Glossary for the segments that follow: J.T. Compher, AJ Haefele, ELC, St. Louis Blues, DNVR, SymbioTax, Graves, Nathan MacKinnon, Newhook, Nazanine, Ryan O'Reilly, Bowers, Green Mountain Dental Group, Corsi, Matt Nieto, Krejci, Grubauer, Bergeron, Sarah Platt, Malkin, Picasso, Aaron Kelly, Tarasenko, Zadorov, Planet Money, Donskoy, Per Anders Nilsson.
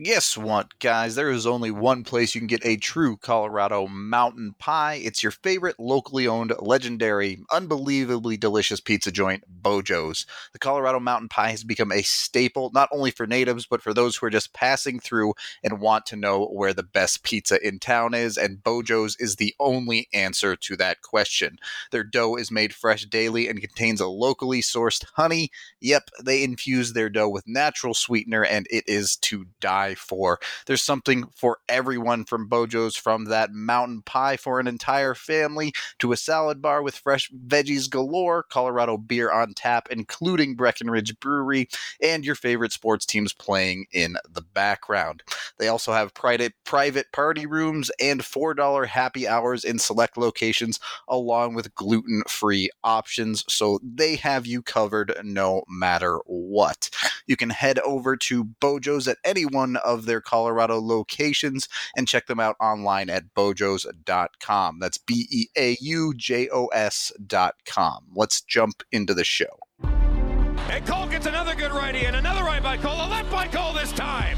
Guess what, guys? There is only one place you can get a true Colorado mountain pie. It's your favorite locally owned, legendary, unbelievably delicious pizza joint, Beau Jo's. The Colorado mountain pie has become a staple, not only for natives, but for those who are just passing through and want to know where the best pizza in town is, and Beau Jo's is the only answer to that question. Their dough is made fresh daily and contains a locally sourced honey. Yep, they infuse their dough with natural sweetener, and it is to die for. There's something for everyone from Beau Jo's, from that mountain pie for an entire family to a salad bar with fresh veggies galore, Colorado beer on tap, including Breckenridge Brewery, and your favorite sports teams playing in the background. They also have private party rooms and $4 happy hours in select locations, along with gluten-free options, so they have you covered no matter what. You can head over to Beau Jo's at any one of their Colorado locations and check them out online at beaujos.com. That's BEAUJOS.com. Let's jump into the show. And Cole gets another good righty and another right by Cole, a left by Cole this time.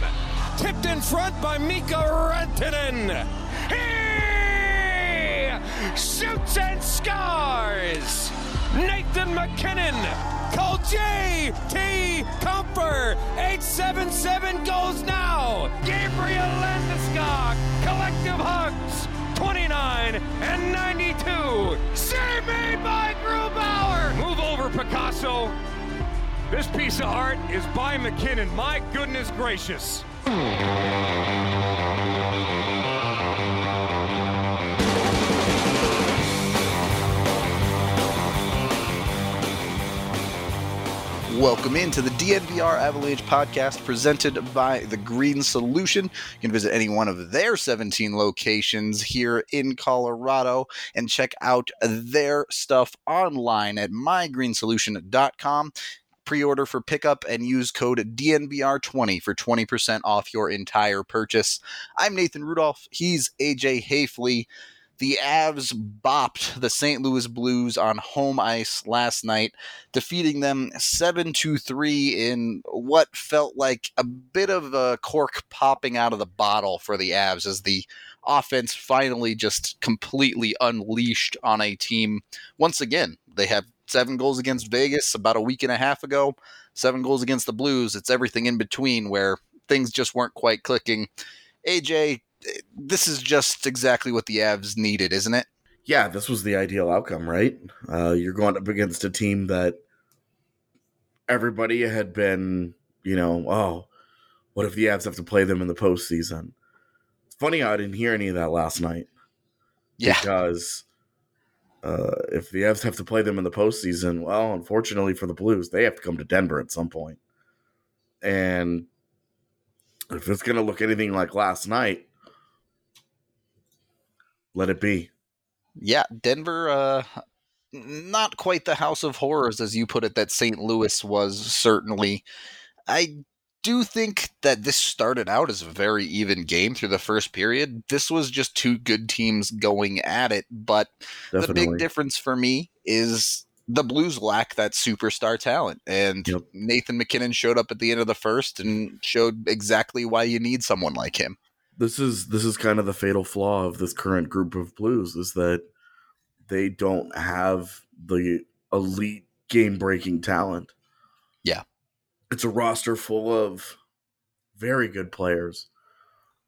Tipped in front by Mika Rantanen. He shoots and scores. Nathan MacKinnon, call J.T. Compher, 877 goes now. Gabriel Landeskog, collective hugs, 29 and 92. Save made by Grubauer. Move over, Picasso. This piece of art is by MacKinnon. My goodness gracious. Welcome into the DNVR Avalanche podcast presented by The Green Solution. You can visit any one of their 17 locations here in Colorado and check out their stuff online at mygreensolution.com. Pre-order for pickup and use code DNVR20 for 20% off your entire purchase. I'm Nathan Rudolph. He's AJ Haefele. The Avs bopped the St. Louis Blues on home ice last night, defeating them 7-3 in what felt like a bit of a cork popping out of the bottle for the Avs as the offense finally just completely unleashed on a team. Once again, they have 7 goals against Vegas about a week and a half ago, 7 goals against the Blues. It's everything in between where things just weren't quite clicking. AJ, this is just exactly what the Avs needed, isn't it? Yeah, this was the ideal outcome, right? You're going up against a team that everybody had been, oh, what if the Avs have to play them in the postseason? It's funny I didn't hear any of that last night. Yeah. Because if the Avs have to play them in the postseason, well, unfortunately for the Blues, they have to come to Denver at some point. And if it's going to look anything like last night, let it be. Yeah, Denver, not quite the house of horrors, as you put it, that St. Louis was certainly. I do think that this started out as a very even game through the first period. This was just two good teams going at it, but definitely. The big difference for me is the Blues lack that superstar talent, and yep. Nathan MacKinnon showed up at the end of the first and showed exactly why you need someone like him. This is kind of the fatal flaw of this current group of Blues, is that they don't have the elite game-breaking talent. Yeah. It's a roster full of very good players,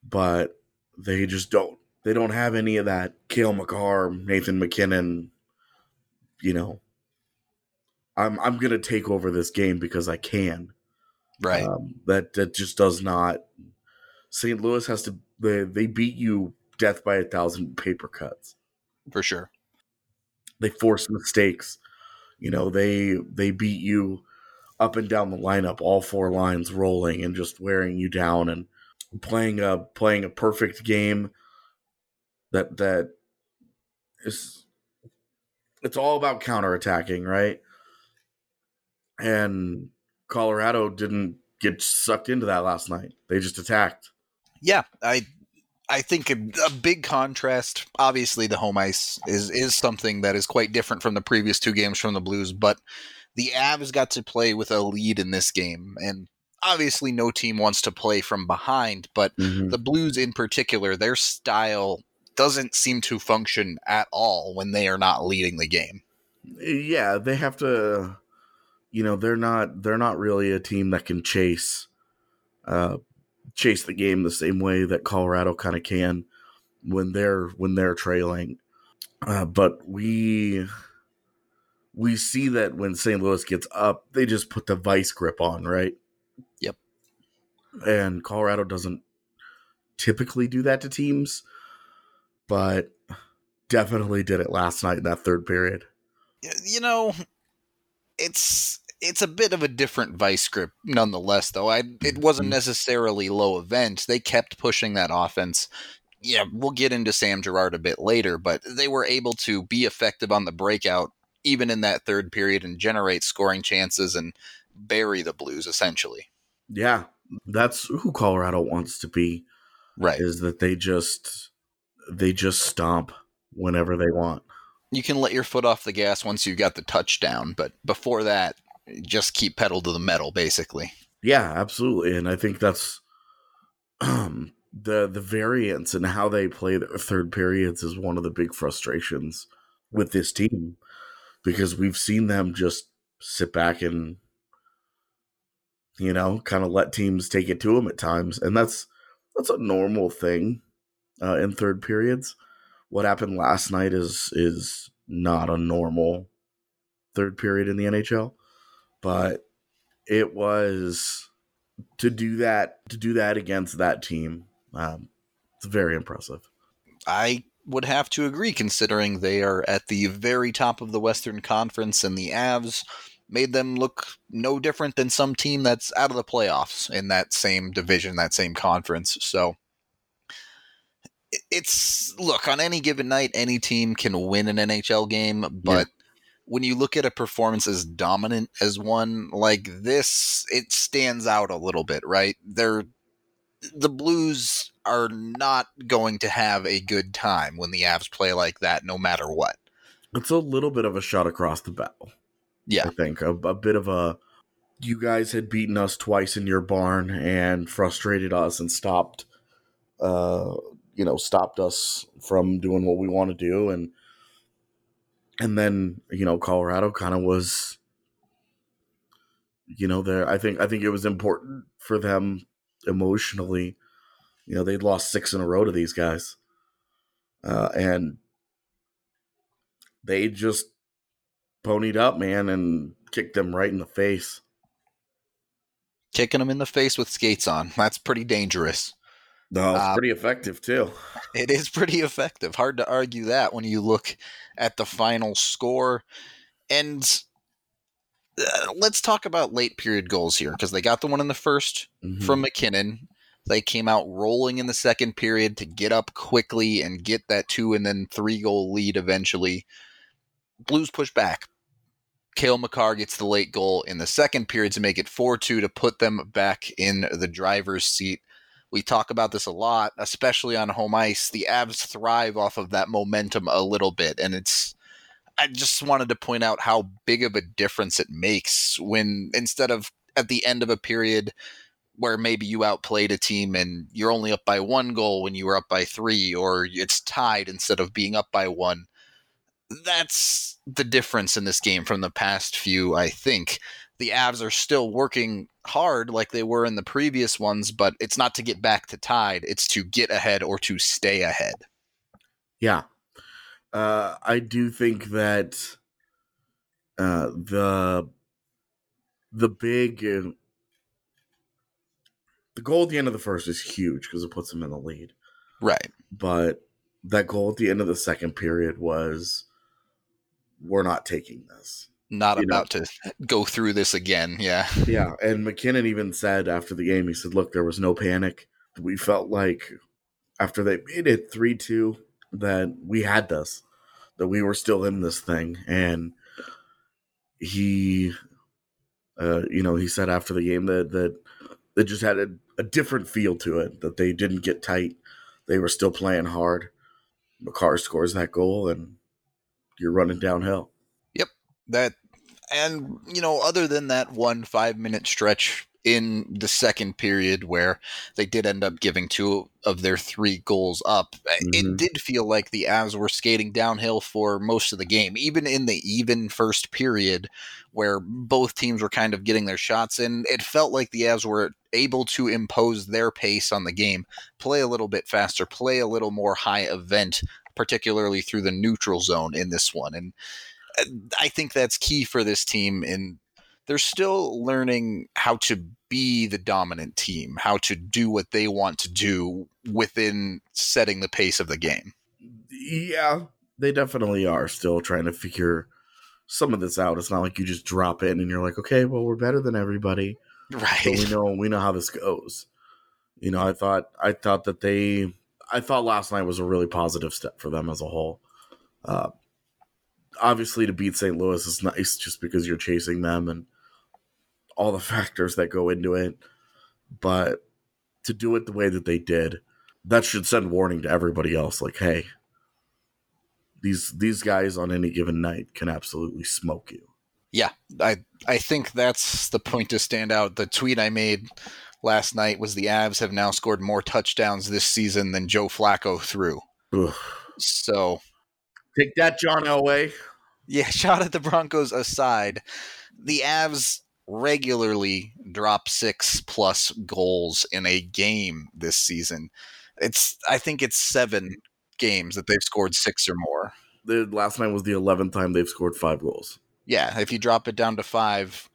but they just don't have any of that Cale Makar, Nathan MacKinnon, I'm going to take over this game because I can Right. That just does not. St. Louis has to. They beat you death by 1,000 paper cuts. For sure. They force mistakes. You know, they beat you up and down the lineup, all four lines rolling and just wearing you down and playing a perfect game. That is, it's all about counterattacking, right? And Colorado didn't get sucked into that last night. They just attacked. Yeah, I think a big contrast, obviously the home ice is something that is quite different from the previous two games from the Blues, but the Avs got to play with a lead in this game. And obviously no team wants to play from behind, but the Blues in particular, their style doesn't seem to function at all when they are not leading the game. Yeah, they have to, you know, they're not really a team that can chase the game the same way that Colorado kind of can when they're trailing. But we see that when St. Louis gets up, they just put the vice grip on, right? Yep. And Colorado doesn't typically do that to teams, but definitely did it last night in that third period. You know, it's a bit of a different vice grip nonetheless, though. It wasn't necessarily low event. They kept pushing that offense. Yeah, we'll get into Sam Girard a bit later, but they were able to be effective on the breakout even in that third period and generate scoring chances and bury the Blues, essentially. Yeah, that's who Colorado wants to be, right? Is that they just stomp whenever they want. You can let your foot off the gas once you've got the touchdown, but before that, just keep pedal to the metal, basically. Yeah, absolutely. And I think that's the variance in how they play their third periods is one of the big frustrations with this team, because we've seen them just sit back and, you know, kind of let teams take it to them at times. And that's a normal thing in third periods. What happened last night is not a normal third period in the NHL. But it was to do that against that team. It's very impressive. I would have to agree, considering they are at the very top of the Western Conference, and the Avs made them look no different than some team that's out of the playoffs in that same division, that same conference. So it's, look, on any given night, any team can win an NHL game, but when you look at a performance as dominant as one like this, it stands out a little bit, right? The Blues are not going to have a good time when the Avs play like that, no matter what. It's a little bit of a shot across the bow. Yeah. I think a bit of a, you guys had beaten us twice in your barn and frustrated us and stopped us from doing what we want to do. And then, you know, Colorado kind of was, you know, there, I think it was important for them emotionally. You know, they'd lost 6 in a row to these guys. And they just ponied up, man, and kicked them right in the face. Kicking them in the face with skates on. That's pretty dangerous. No, it's pretty effective, too. It is pretty effective. Hard to argue that when you look at the final score. And let's talk about late period goals here, because they got the one in the first from MacKinnon. They came out rolling in the second period to get up quickly and get that 2 and then 3 goal lead eventually. Blues push back. Cale Makar gets the late goal in the second period to make it 4-2 to put them back in the driver's seat. We talk about this a lot, especially on home ice. The Avs thrive off of that momentum a little bit, and it's, I just wanted to point out how big of a difference it makes when, instead of at the end of a period where maybe you outplayed a team and you're only up by 1 goal when you were up by 3, or it's tied instead of being up by 1. That's the difference in this game from the past few, I think. The Avs are still working hard like they were in the previous ones, but it's not to get back to tied. It's to get ahead or to stay ahead. Yeah. I do think that the big The goal at the end of the first is huge because it puts them in the lead. Right. But that goal at the end of the second period was, we're not taking this. Not about to go through this again. Yeah. Yeah. And MacKinnon even said after the game, he said, look, there was no panic. We felt like after they made it 3-2 that we had this, that we were still in this thing. And he, he said after the game that it just had a different feel to it, that they didn't get tight. They were still playing hard. Makar scores that goal and you're running downhill. Yep. And other than that 1 5-minute stretch in the second period where they did end up giving 2 of their 3 goals up, It did feel like the Avs were skating downhill for most of the game, even in the even first period where both teams were kind of getting their shots in. It felt like the Avs were able to impose their pace on the game, play a little bit faster, play a little more high event, particularly through the neutral zone in this one. And I think that's key for this team. And they're still learning how to be the dominant team, how to do what they want to do within setting the pace of the game. Yeah, they definitely are still trying to figure some of this out. It's not like you just drop in and you're like, okay, well, we're better than everybody. Right. So we know how this goes. I thought last night was a really positive step for them as a whole. Obviously, to beat St. Louis is nice just because you're chasing them and all the factors that go into it. But to do it the way that they did, that should send warning to everybody else. Like, hey, these guys on any given night can absolutely smoke you. Yeah, I think that's the point to stand out. The tweet I made last night was the Avs have now scored more touchdowns this season than Joe Flacco threw. Ugh. So... take that, John Elway. Yeah, shot at the Broncos aside, the Avs regularly drop 6+ goals in a game this season. I think it's 7 games that they've scored 6 or more. The last night was the 11th time they've scored 5 goals. Yeah, if you drop it down to 5,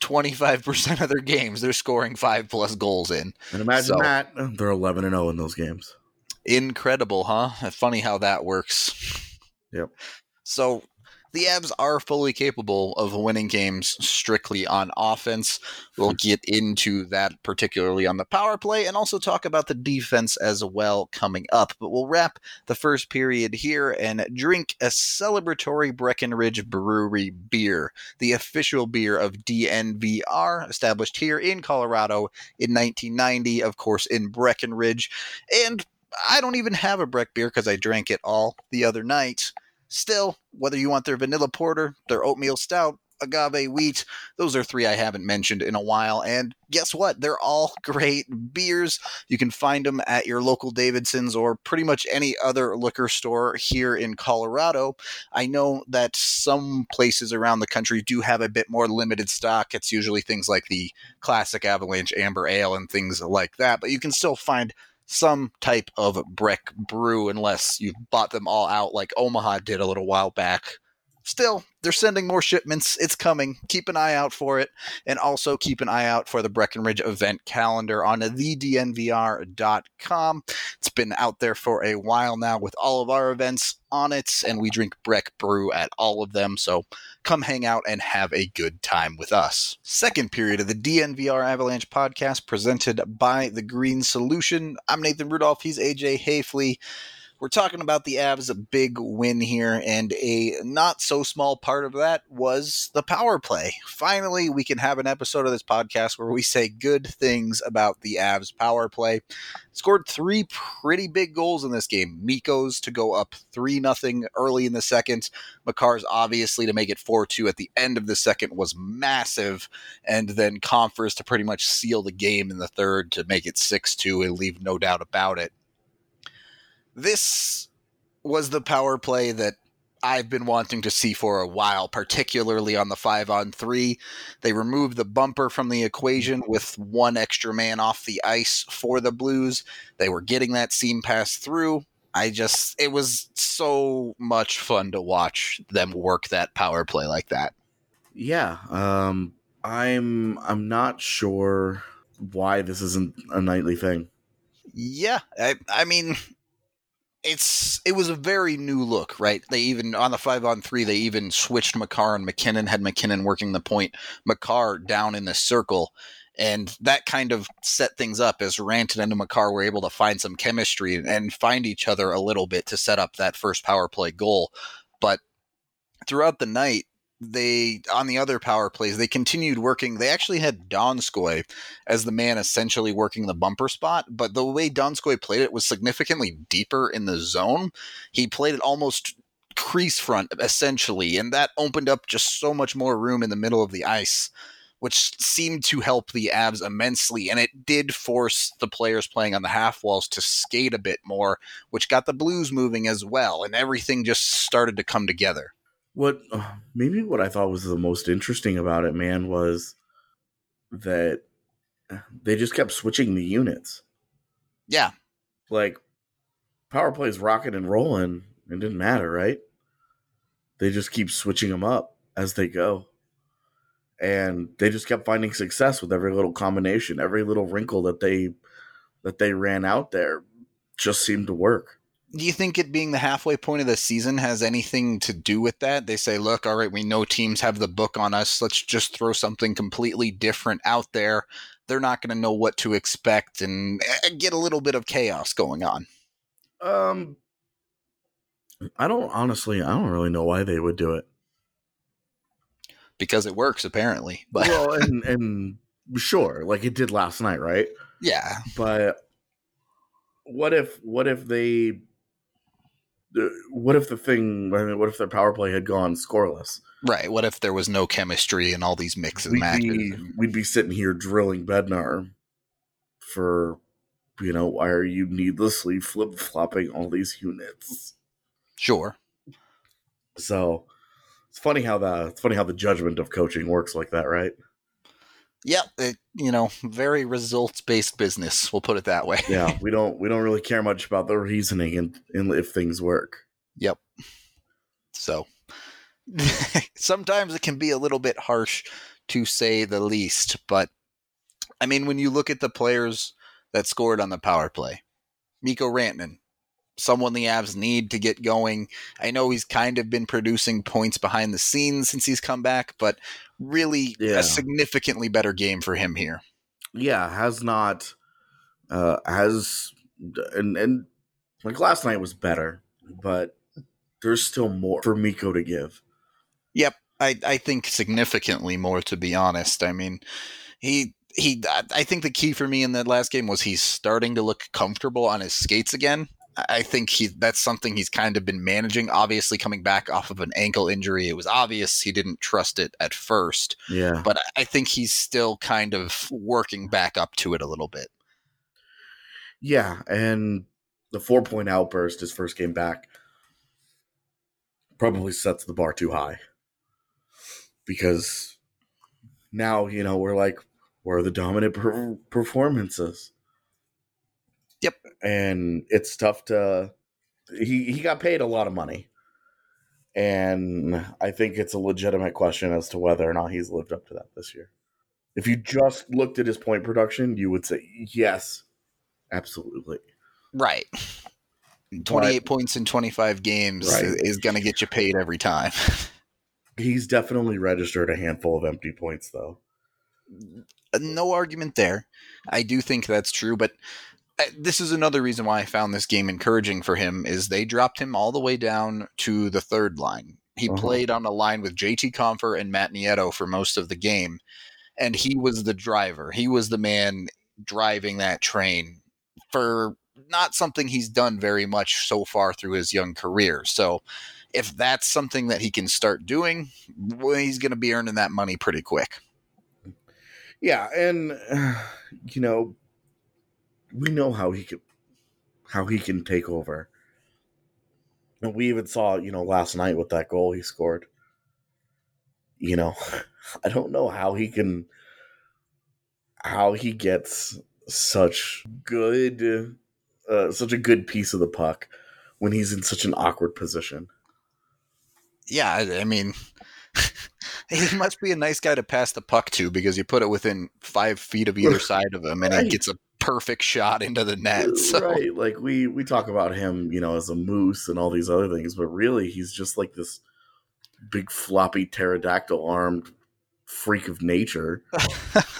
25% of their games they're scoring 5+ goals in. And imagine that, they're 11-0 in those games. Incredible, huh? Funny how that works. Yep. So the Avs are fully capable of winning games strictly on offense. We'll get into that particularly on the power play and also talk about the defense as well coming up. But we'll wrap the first period here and drink a celebratory Breckenridge Brewery beer, the official beer of DNVR, established here in Colorado in 1990, of course, in Breckenridge. And I don't even have a Breck beer because I drank it all the other night. Still, whether you want their vanilla porter, their oatmeal stout, agave wheat, those are 3 I haven't mentioned in a while. And guess what? They're all great beers. You can find them at your local Davidson's or pretty much any other liquor store here in Colorado. I know that some places around the country do have a bit more limited stock. It's usually things like the classic Avalanche Amber Ale and things like that, but you can still find some type of Breck brew unless you bought them all out like Omaha did a little while back. Still, they're sending more shipments. It's coming. Keep an eye out for it. And also keep an eye out for the Breckenridge event calendar on thednvr.com. It's been out there for a while now with all of our events on it, and we drink Breck brew at all of them. So come hang out and have a good time with us. Second period of the DNVR Avalanche podcast presented by The Green Solution. I'm Nathan Rudolph. He's AJ Haefele. We're talking about the Avs, a big win here, and a not-so-small part of that was the power play. Finally, we can have an episode of this podcast where we say good things about the Avs power play. Scored 3 pretty big goals in this game. Mikko's to go up 3-0 early in the second. Makar's obviously to make it 4-2 at the end of the second was massive, and then Compher's to pretty much seal the game in the third to make it 6-2 and leave no doubt about it. This was the power play that I've been wanting to see for a while, particularly on the 5-on-3. They removed the bumper from the equation with 1 extra man off the ice for the Blues. They were getting that seam pass through. It was so much fun to watch them work that power play like that. Yeah. I'm not sure why this isn't a nightly thing. Yeah, I mean, it was a very new look, right? They even on the 5-on-3, they even switched Makar and MacKinnon, had MacKinnon working the point, Makar down in the circle. And that kind of set things up as Rantanen and Makar were able to find some chemistry and find each other a little bit to set up that first power play goal. But throughout the night, they on the other power plays, they continued working. They actually had Donskoy as the man essentially working the bumper spot. But the way Donskoy played it was significantly deeper in the zone. He played it almost crease front, essentially. And that opened up just so much more room in the middle of the ice, which seemed to help the Avs immensely, and it did force the players playing on the half walls to skate a bit more, which got the Blues moving as well, and everything just started to come together. What I thought was the most interesting about it, man, was that they just kept switching the units. Yeah. Like, power plays rocking and rolling, it didn't matter, right? They just keep switching them up as they go. And they just kept finding success with every little combination, every little wrinkle that they ran out there just seemed to work. Do you think it being the halfway point of the season has anything to do with that? They say, look, all right, we know teams have the book on us. Let's just throw something completely different out there. They're not going to know what to expect and get a little bit of chaos going on. I don't really know why they would do it. Because it works, apparently. But well, and sure, like it did last night, right? Yeah. But what if their power play had gone scoreless? Right. What if there was no chemistry and all these mix and matches? We'd be sitting here drilling Bednar for, you know, why are you needlessly flip-flopping all these units? Sure. So... It's funny how the judgment of coaching works like that, right? Yeah, very results-based business. We'll put it that way. Yeah, we don't really care much about the reasoning and if things work. Yep. So sometimes it can be a little bit harsh, to say the least. But I mean, when you look at the players that scored on the power play, Mika Rantanen. Someone the Avs need to get going. I know he's kind of been producing points behind the scenes since he's come back, but really a significantly better game for him here. Yeah, has not, and like last night was better, but there's still more for Mikko to give. Yep, I think significantly more, to be honest. I mean, I think the key for me in that last game was he's starting to look comfortable on his skates again. I think that's something he's kind of been managing. Obviously, coming back off of an ankle injury, it was obvious he didn't trust it at first. Yeah. But I think he's still kind of working back up to it a little bit. Yeah, and the 4-point outburst, his first game back, probably sets the bar too high. Because now, you know, we're like, where are the dominant performances? Yep. And it's tough to – he got paid a lot of money. And I think it's a legitimate question as to whether or not he's lived up to that this year. If you just looked at his point production, you would say, yes, absolutely. Right. 28 points in 25 games is going to get you paid every time. He's definitely registered a handful of empty points, though. No argument there. I do think that's true, but – this is another reason why I found this game encouraging for him is they dropped him all the way down to the third line. He played on a line with J.T. Compher and Matt Nieto for most of the game, and he was the driver. He was the man driving that train for not something he's done very much so far through his young career. So if that's something that he can start doing, well, he's going to be earning that money pretty quick. Yeah, and, you know, we know how he can take over. And we even saw, you know, last night with that goal he scored. You know, I don't know how he gets such a good piece of the puck when he's in such an awkward position. Yeah, I mean He must be a nice guy to pass the puck to, because you put it within 5 feet of either side of him, and right. He gets a perfect shot into the net. So. Right, like we talk about him, as a moose and all these other things, but really he's just like this big floppy pterodactyl armed freak of nature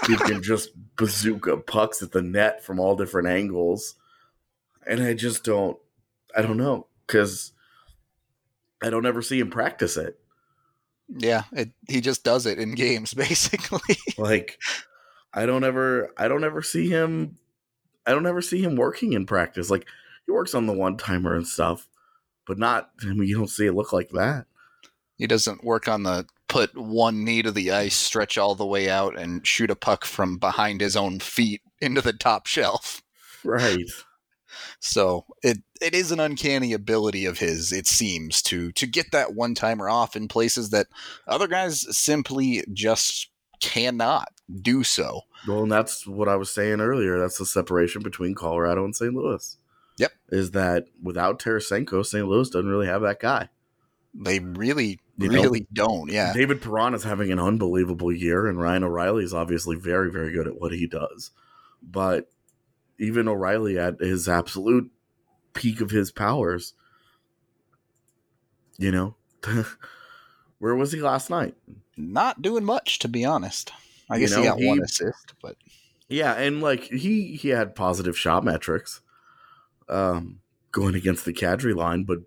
who can just bazooka pucks at the net from all different angles. And I don't know, because I don't ever see him practice it. Yeah, he just does it in games, basically. Like, I don't ever see him working in practice. Like, he works on the one-timer and stuff, but you don't see it look like that. He doesn't work on the put one knee to the ice, stretch all the way out, and shoot a puck from behind his own feet into the top shelf. Right. So it is an uncanny ability of his, it seems, to get that one-timer off in places that other guys simply just cannot do so. Well, and that's what I was saying earlier. That's the separation between Colorado and St. Louis. Yep. Is that without Tarasenko, St. Louis doesn't really have that guy. They really don't, yeah. David Perron is having an unbelievable year, and Ryan O'Reilly is obviously very, very good at what he does. But even O'Reilly at his absolute peak of his powers, where was he last night? Not doing much, to be honest. I guess he got one assist, but yeah. And like he had positive shot metrics, going against the Kadri line, but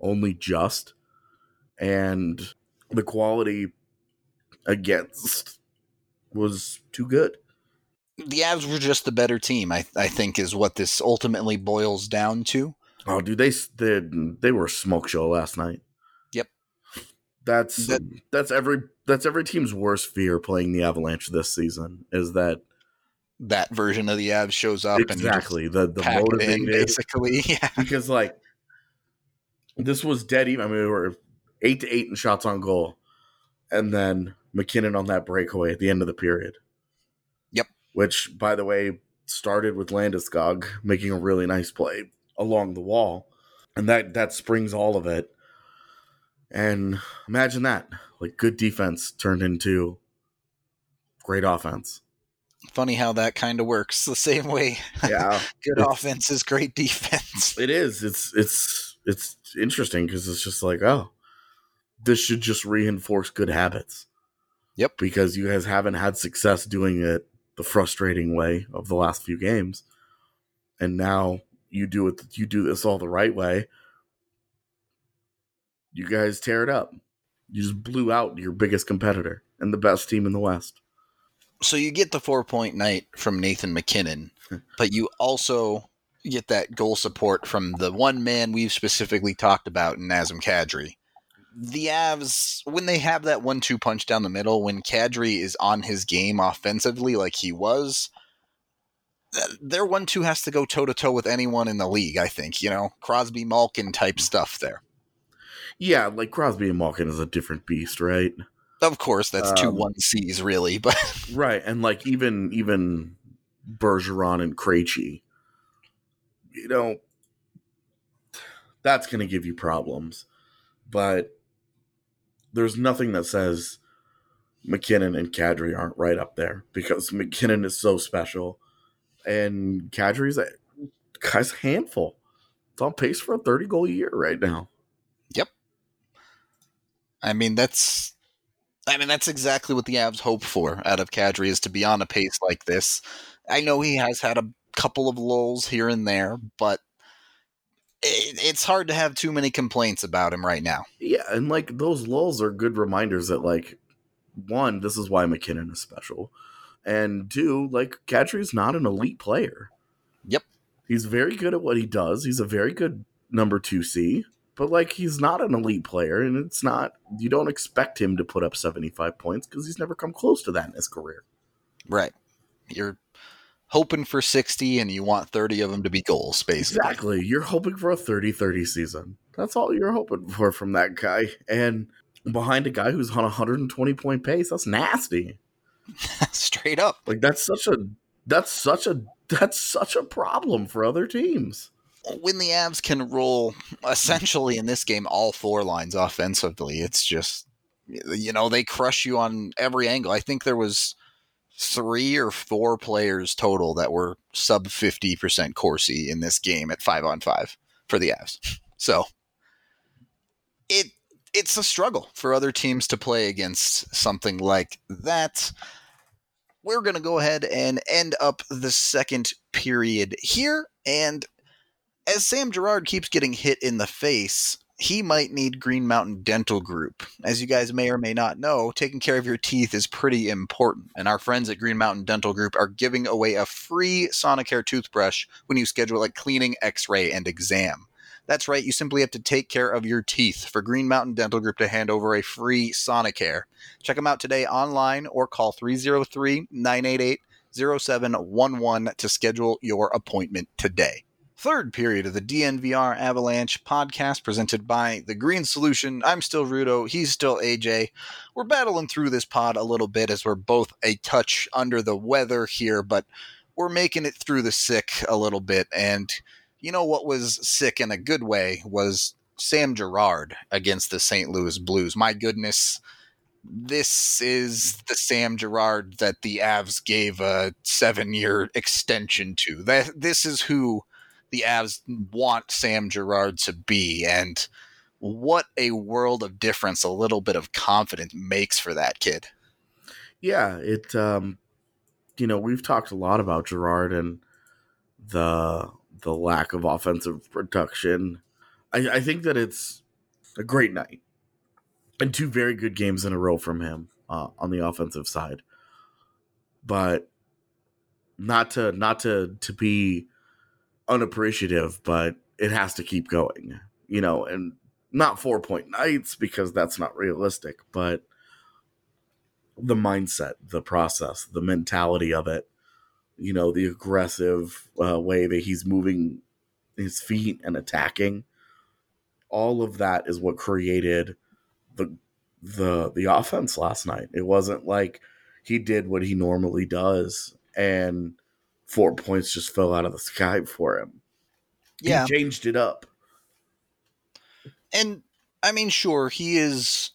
only just, and the quality against was too good. The Avs were just the better team, I think, is what this ultimately boils down to. Oh, dude, they were a smoke show last night. Yep, that's every team's worst fear playing the Avalanche this season, is that version of the Avs shows up. Exactly, and the motivated, basically, yeah. Because like this was dead even. I mean, we were 8-8 in shots on goal, and then MacKinnon on that breakaway at the end of the period. Which, by the way, started with Landeskog making a really nice play along the wall. And that springs all of it. And imagine that. Like, good defense turned into great offense. Funny how that kind of works the same way. Yeah. Good offense is great defense. It is. It's interesting, because it's just like, oh, this should just reinforce good habits. Yep. Because you guys haven't had success doing it the frustrating way of the last few games, and now you do this all the right way. You guys tear it up. You just blew out your biggest competitor and the best team in the West. So you get the 4-point night from Nathan MacKinnon, but you also get that goal support from the one man we've specifically talked about in Nazem Kadri. The Avs, when they have that 1-2 punch down the middle, when Kadri is on his game offensively like he was, their 1-2 has to go toe-to-toe with anyone in the league, I think. Crosby, Malkin type stuff there. Yeah, like Crosby and Malkin is a different beast, right? Of course, that's 2 1Cs, really. But right, and like even Bergeron and Krejci, that's going to give you problems. But there's nothing that says MacKinnon and Kadri aren't right up there, because MacKinnon is so special, and Kadri's a handful. It's on pace for a 30-goal year right now. Yep. I mean that's exactly what the Avs hope for out of Kadri, is to be on a pace like this. I know he has had a couple of lulls here and there, but it's hard to have too many complaints about him right now. Yeah, and like those lulls are good reminders that, like, one, this is why MacKinnon is special, and two, like, Kadri's not an elite player. Yep. He's very good at what he does. He's a very good number 2C, but like he's not an elite player, and it's not, you don't expect him to put up 75 points because he's never come close to that in his career. Right. You're hoping for 60, and you want 30 of them to be goals, basically. Exactly. You're hoping for a 30-30 season. That's all you're hoping for from that guy. And behind a guy who's on a 120-point pace, that's nasty. Straight up. Like, that's such a problem for other teams. When the Avs can roll, essentially in this game, all four lines offensively, it's just you know, they crush you on every angle. I think there was 3 or 4 players total that were sub 50% Corsi in this game at 5-on-5 for the Avs. So it's a struggle for other teams to play against something like that. We're going to go ahead and end up the second period here. And as Sam Girard keeps getting hit in the face, he might need Green Mountain Dental Group. As you guys may or may not know, taking care of your teeth is pretty important. And our friends at Green Mountain Dental Group are giving away a free Sonicare toothbrush when you schedule a cleaning, x-ray, and exam. That's right, you simply have to take care of your teeth for Green Mountain Dental Group to hand over a free Sonicare. Check them out today online or call 303-988-0711 to schedule your appointment today. Third period of the DNVR Avalanche podcast presented by The Green Solution. I'm still Rudo. He's still AJ. We're battling through this pod a little bit as we're both a touch under the weather here, but we're making it through the sick a little bit. And you know what was sick in a good way was Sam Girard against the St. Louis Blues. My goodness, this is the Sam Girard that the Avs gave a 7-year extension to. This is who the Avs want Sam Girard to be, and what a world of difference a little bit of confidence makes for that kid. Yeah, it you know, we've talked a lot about Girard and the lack of offensive production. I think that it's a great night and 2 very good games in a row from him on the offensive side, but not to be unappreciative, but it has to keep going, you know, and not 4-point nights because that's not realistic, but the mindset, the process, the mentality of it, you know, the aggressive way that he's moving his feet and attacking, all of that is what created the offense last night. It wasn't like he did what he normally does and 4 points just fell out of the sky for him. Yeah. He changed it up. And, I mean, sure, he is...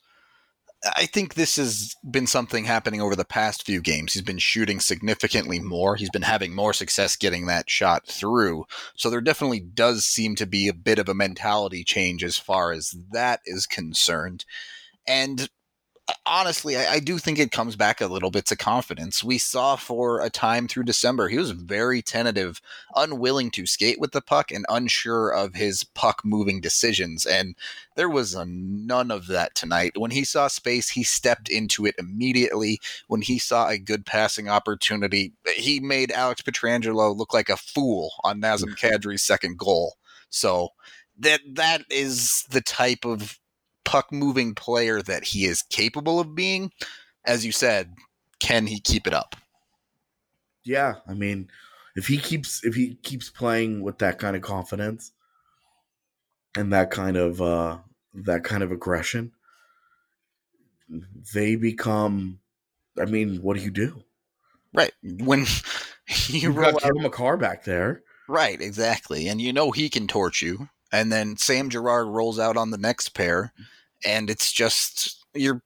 I think this has been something happening over the past few games. He's been shooting significantly more. He's been having more success getting that shot through. So there definitely does seem to be a bit of a mentality change as far as that is concerned. And... honestly, I do think it comes back a little bit to confidence. We saw for a time through December, he was very tentative, unwilling to skate with the puck and unsure of his puck moving decisions. And there was none of that tonight. When he saw space, he stepped into it immediately. When he saw a good passing opportunity, he made Alex Pietrangelo look like a fool on Nazem Kadri's second goal. So that is the type of puck-moving player that he is capable of being. As you said, can he keep it up? Yeah, I mean, if he keeps playing with that kind of confidence and that kind of aggression, they become... I mean, what do you do? Right. When you got Cale Makar back there. Right, exactly. And you know he can torch you. And then Sam Girard rolls out on the next pair, and it's just you're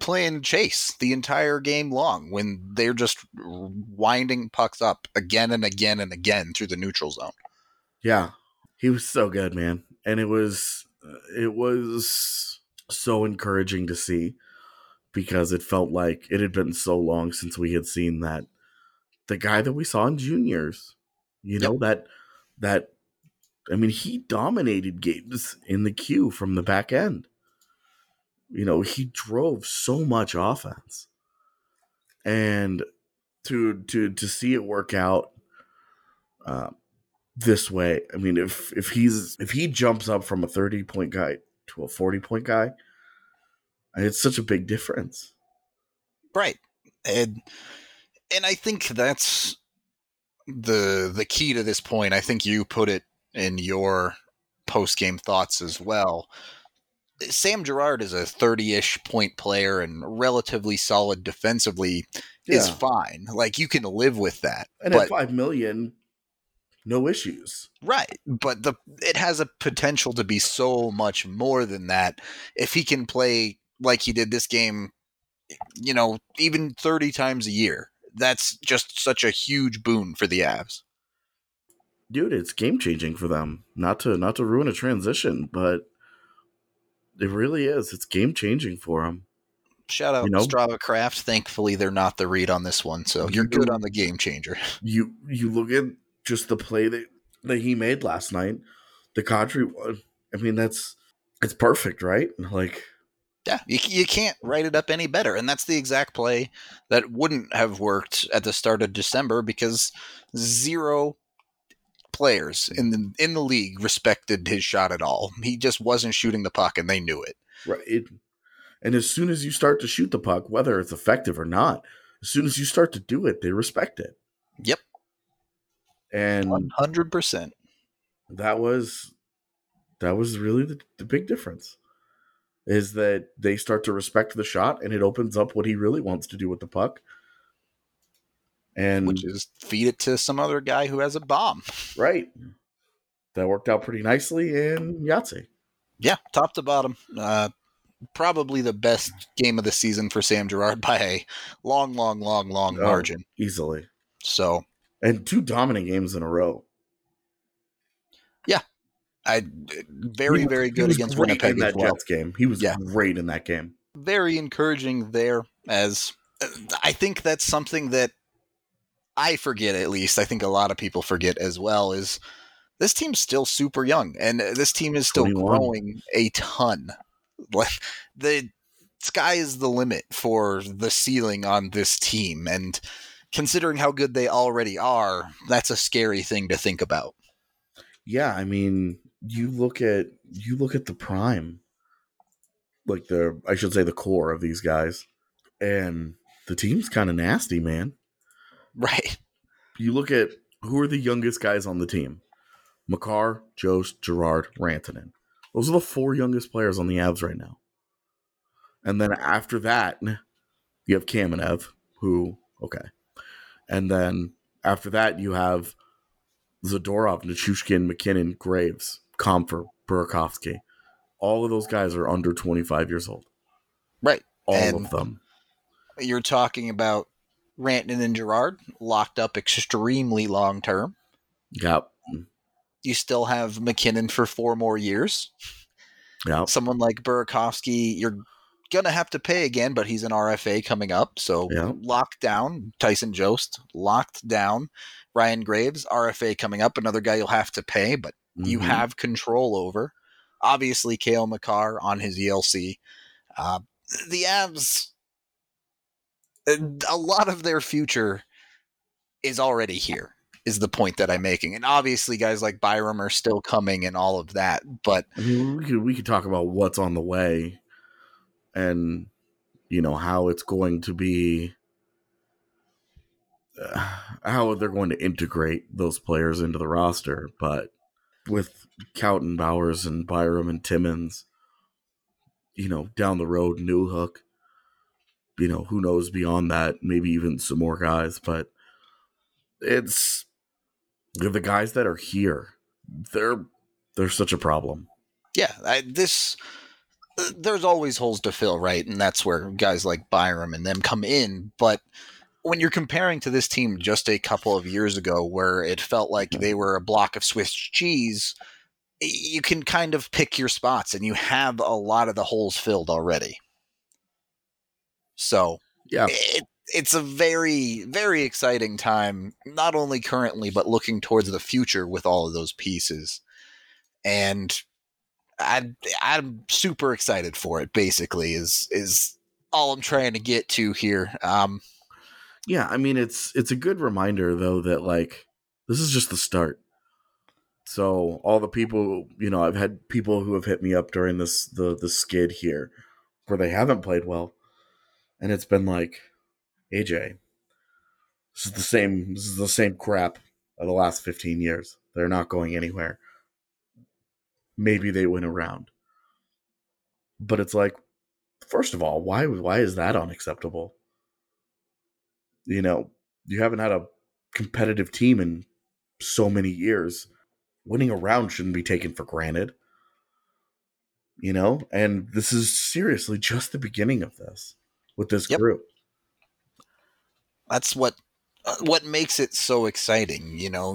playing chase the entire game long when they're just winding pucks up again and again and again through the neutral zone. Yeah, he was so good, man, and it was so encouraging to see, because it felt like it had been so long since we had seen that the guy that we saw in juniors, you know, that. I mean, he dominated games in the queue from the back end. You know, he drove so much offense, and to see it work out this way. I mean, if he jumps up from a 30-point guy to a 40-point guy, it's such a big difference. Right, and I think that's the key to this point. I think you put it in your post-game thoughts as well. Sam Girard is a 30-ish point player and relatively solid defensively is fine. Like, you can live with that. And at $5 million, no issues. Right. But it has a potential to be so much more than that if he can play like he did this game, you know, even 30 times a year. That's just such a huge boon for the Avs. Dude, it's game changing for them. Not to ruin a transition, but it really is. It's game changing for them. Shout out Strava Craft. Thankfully, they're not the read on this one, so you're good on the game changer. You look at just the play that he made last night. The Kadri one. I mean, it's perfect, right? Like, yeah, you can't write it up any better, and that's the exact play that wouldn't have worked at the start of December because zero players in the league respected his shot at all. He just wasn't shooting the puck, and they knew it. Right. And as soon as you start to shoot the puck, whether it's effective or not, as soon as you start to do it, they respect it. Yep. And 100%. That was really the big difference, is that they start to respect the shot, and it opens up what he really wants to do with the puck. And which is feed it to some other guy who has a bomb. Right. That worked out pretty nicely in Yahtzee. Yeah, top to bottom. Probably the best game of the season for Sam Girard by a long margin. Easily. So. And two dominant games in a row. Yeah. Very good against Winnipeg in that Jets game. He was great in that game. Very encouraging there, as I think that's something that I forget, at least. I think a lot of people forget as well, is this team's still super young, and this team is still 21. Growing a ton. Like, the sky is the limit for the ceiling on this team, and considering how good they already are, that's a scary thing to think about. Yeah, I mean, you look at the prime, like the core of these guys, and the team's kind of nasty, man. Right. You look at who are the youngest guys on the team: Makar, Jost, Girard, Rantanen. Those are the four youngest players on the Avs right now. And then after that, you have Kamenev, and then after that, you have Zadorov, Nichushkin, MacKinnon, Graves, Compher, Burakovsky. All of those guys are under 25 years old. Right. All of them. You're talking about Rantanen and Girard locked up extremely long term. Yep. You still have MacKinnon for 4 more years. Yep. Someone like Burakovsky, you're going to have to pay again, but he's an RFA coming up. So locked down. Tyson Jost, locked down. Ryan Graves, RFA coming up. Another guy you'll have to pay, but you have control over. Obviously, Cale Makar on his ELC. The Avs, a lot of their future is already here, is the point that I'm making. And obviously, guys like Byram are still coming and all of that. But I mean, we could talk about what's on the way and, how it's going to be, how they're going to integrate those players into the roster. But with Cowton, Bowers, and Byram and Timmins, down the road, Newhook, who knows beyond that, maybe even some more guys. But it's the guys that are here. They're such a problem. Yeah, there's always holes to fill, right? And that's where guys like Byram and them come in. But when you're comparing to this team just a couple of years ago, where it felt like they were a block of Swiss cheese, you can kind of pick your spots, and you have a lot of the holes filled already. So yeah, it's a very, very exciting time, not only currently, but looking towards the future with all of those pieces. And I'm super excited for it, basically, is all I'm trying to get to here. Yeah, I mean, it's a good reminder, though, that, like, this is just the start. So all the people, I've had people who have hit me up during this the skid here where they haven't played well. And it's been like, AJ, this is the same crap of the last 15 years. They're not going anywhere. Maybe they win a round. But it's like, first of all, why is that unacceptable? You haven't had a competitive team in so many years. Winning a round shouldn't be taken for granted. you know, and this is seriously just the beginning of this with this group. That's what makes it so exciting. You know,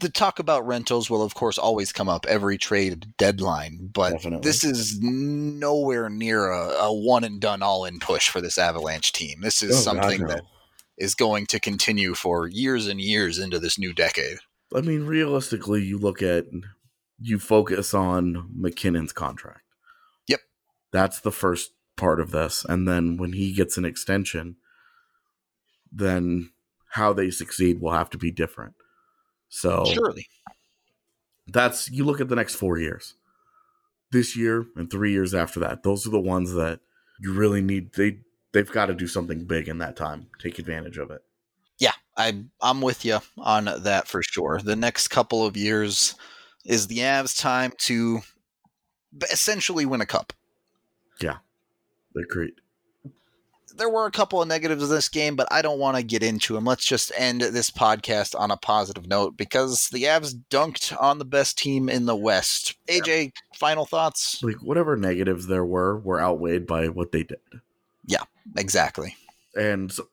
the talk about rentals will, of course, always come up every trade deadline, but this is nowhere near a one-and-done all-in push for this Avalanche team. This is something that is going to continue for years and years into this new decade. I mean, realistically, you focus on MacKinnon's contract. Yep. That's the first part of this, and then when he gets an extension, then how they succeed will have to be different. So surely you look at the next 4 years, this year and 3 years after that. Those are the ones that you really need. They've got to do something big in that time. Take advantage of it. Yeah. I'm with you on that for sure. The next couple of years is the Avs time to essentially win a cup. Yeah. Agreed. There were a couple of negatives in this game, but I don't want to get into them. Let's just end this podcast on a positive note because the Avs dunked on the best team in the West. AJ, final thoughts? Like, whatever negatives there were outweighed by what they did. Yeah, exactly. And so,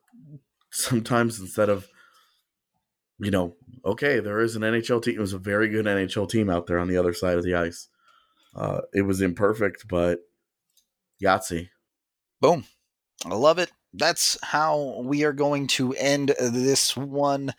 sometimes instead of, you know, okay, there is an NHL team. It was a very good NHL team out there on the other side of the ice. It was imperfect, but Yahtzee. Boom. I love it. That's how we are going to end this one.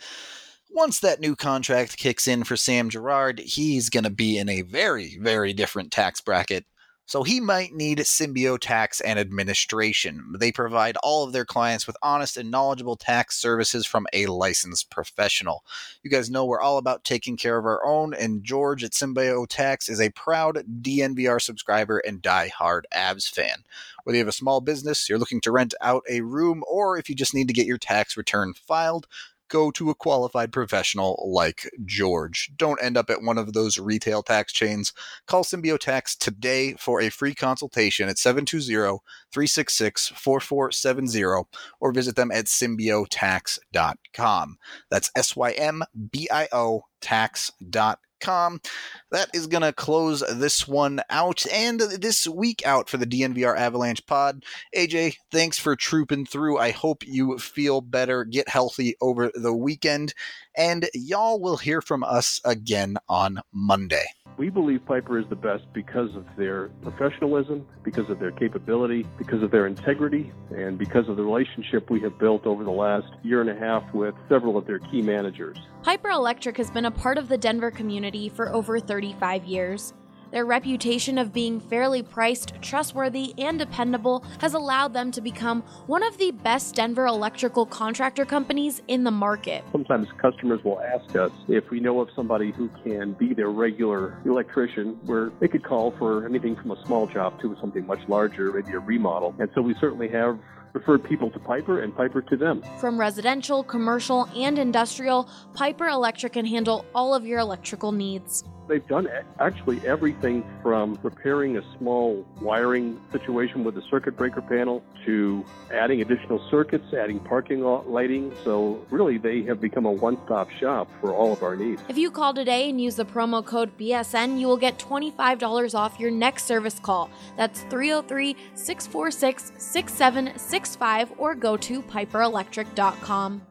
Once that new contract kicks in for Sam Girard, he's going to be in a very, very different tax bracket. So he might need SymbioTax and administration. They provide all of their clients with honest and knowledgeable tax services from a licensed professional. You guys know we're all about taking care of our own, and George at SymbioTax is a proud DNVR subscriber and diehard Avs fan. Whether you have a small business, you're looking to rent out a room, or if you just need to get your tax return filed, go to a qualified professional like George. Don't end up at one of those retail tax chains. Call SymbioTax today for a free consultation at 720-366-4470 or visit them at symbiotax.com. That's SYMBIO tax.com. That is going to close this one out and this week out for the DNVR Avalanche pod. AJ, thanks for trooping through. I hope you feel better, get healthy over the weekend, and y'all will hear from us again on Monday. We believe Piper is the best because of their professionalism, because of their capability, because of their integrity, and because of the relationship we have built over the last year and a half with several of their key managers. Piper Electric has been a part of the Denver community for over 35 years. Their reputation of being fairly priced, trustworthy, and dependable has allowed them to become one of the best Denver electrical contractor companies in the market. Sometimes customers will ask us if we know of somebody who can be their regular electrician, where they could call for anything from a small job to something much larger, maybe a remodel. And so we certainly have referred people to Piper and Piper to them. From residential, commercial, and industrial, Piper Electric can handle all of your electrical needs. They've done actually everything from repairing a small wiring situation with a circuit breaker panel to adding additional circuits, adding parking lighting. So really, they have become a one-stop shop for all of our needs. If you call today and use the promo code BSN, you will get $25 off your next service call. That's 303-646-6765 or go to piperelectric.com.